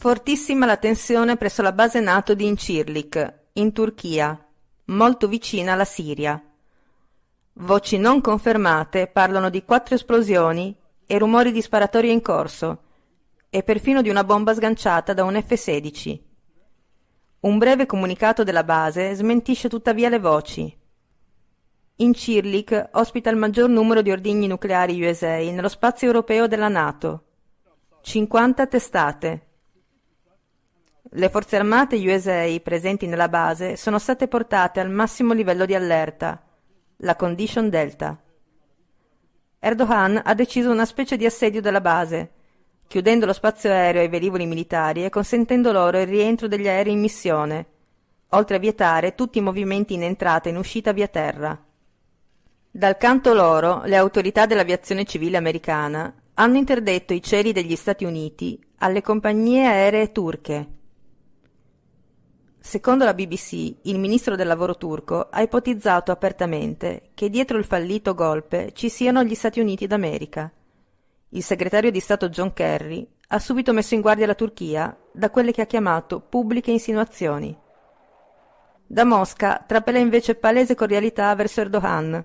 Fortissima la tensione presso la base NATO di Incirlik, in Turchia, molto vicina alla Siria. Voci non confermate parlano di 4 esplosioni e rumori di sparatorie in corso, e perfino di una bomba sganciata da un F-16. Un breve comunicato della base smentisce tuttavia le voci. Incirlik ospita il maggior numero di ordigni nucleari USA nello spazio europeo della NATO, 50 testate. Le forze armate USA presenti nella base sono state portate al massimo livello di allerta, la Condition Delta. Erdogan ha deciso una specie di assedio della base, chiudendo lo spazio aereo ai velivoli militari e consentendo loro il rientro degli aerei in missione, oltre a vietare tutti i movimenti in entrata e in uscita via terra. Dal canto loro, le autorità dell'aviazione civile americana hanno interdetto i cieli degli Stati Uniti alle compagnie aeree turche. Secondo la BBC, il ministro del lavoro turco ha ipotizzato apertamente che dietro il fallito golpe ci siano gli Stati Uniti d'America. Il segretario di Stato John Kerry ha subito messo in guardia la Turchia da quelle che ha chiamato pubbliche insinuazioni. Da Mosca trapela invece palese cordialità verso Erdogan.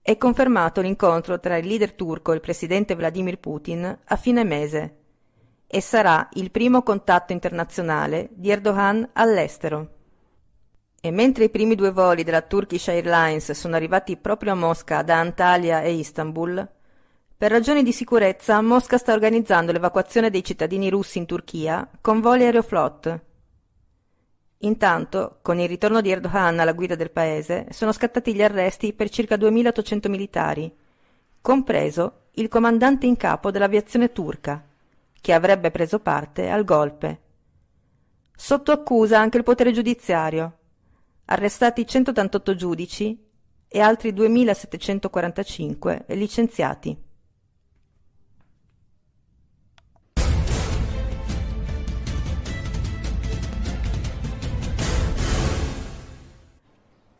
È confermato l'incontro tra il leader turco e il presidente Vladimir Putin a fine mese e sarà il primo contatto internazionale di Erdogan all'estero. E mentre i primi 2 voli della Turkish Airlines sono arrivati proprio a Mosca da Antalya e Istanbul, per ragioni di sicurezza Mosca sta organizzando l'evacuazione dei cittadini russi in Turchia con voli Aeroflot. Intanto, con il ritorno di Erdogan alla guida del paese, sono scattati gli arresti per circa 2.800 militari, compreso il comandante in capo dell'aviazione turca, che avrebbe preso parte al golpe. Sotto accusa anche il potere giudiziario, arrestati 188 giudici e altri 2.745 licenziati.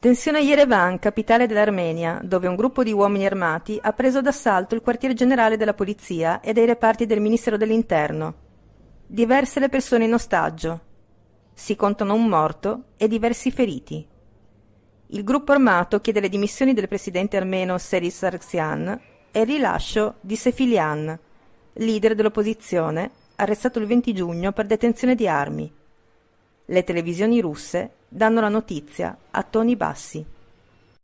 Tensione a Yerevan, capitale dell'Armenia, dove un gruppo di uomini armati ha preso d'assalto il quartier generale della polizia e dei reparti del Ministero dell'Interno. Diverse le persone in ostaggio. Si contano un morto e diversi feriti. Il gruppo armato chiede le dimissioni del presidente armeno Serzh Sargsyan e il rilascio di Sefilian, leader dell'opposizione, arrestato il 20 giugno per detenzione di armi. Le televisioni russe danno la notizia a toni bassi.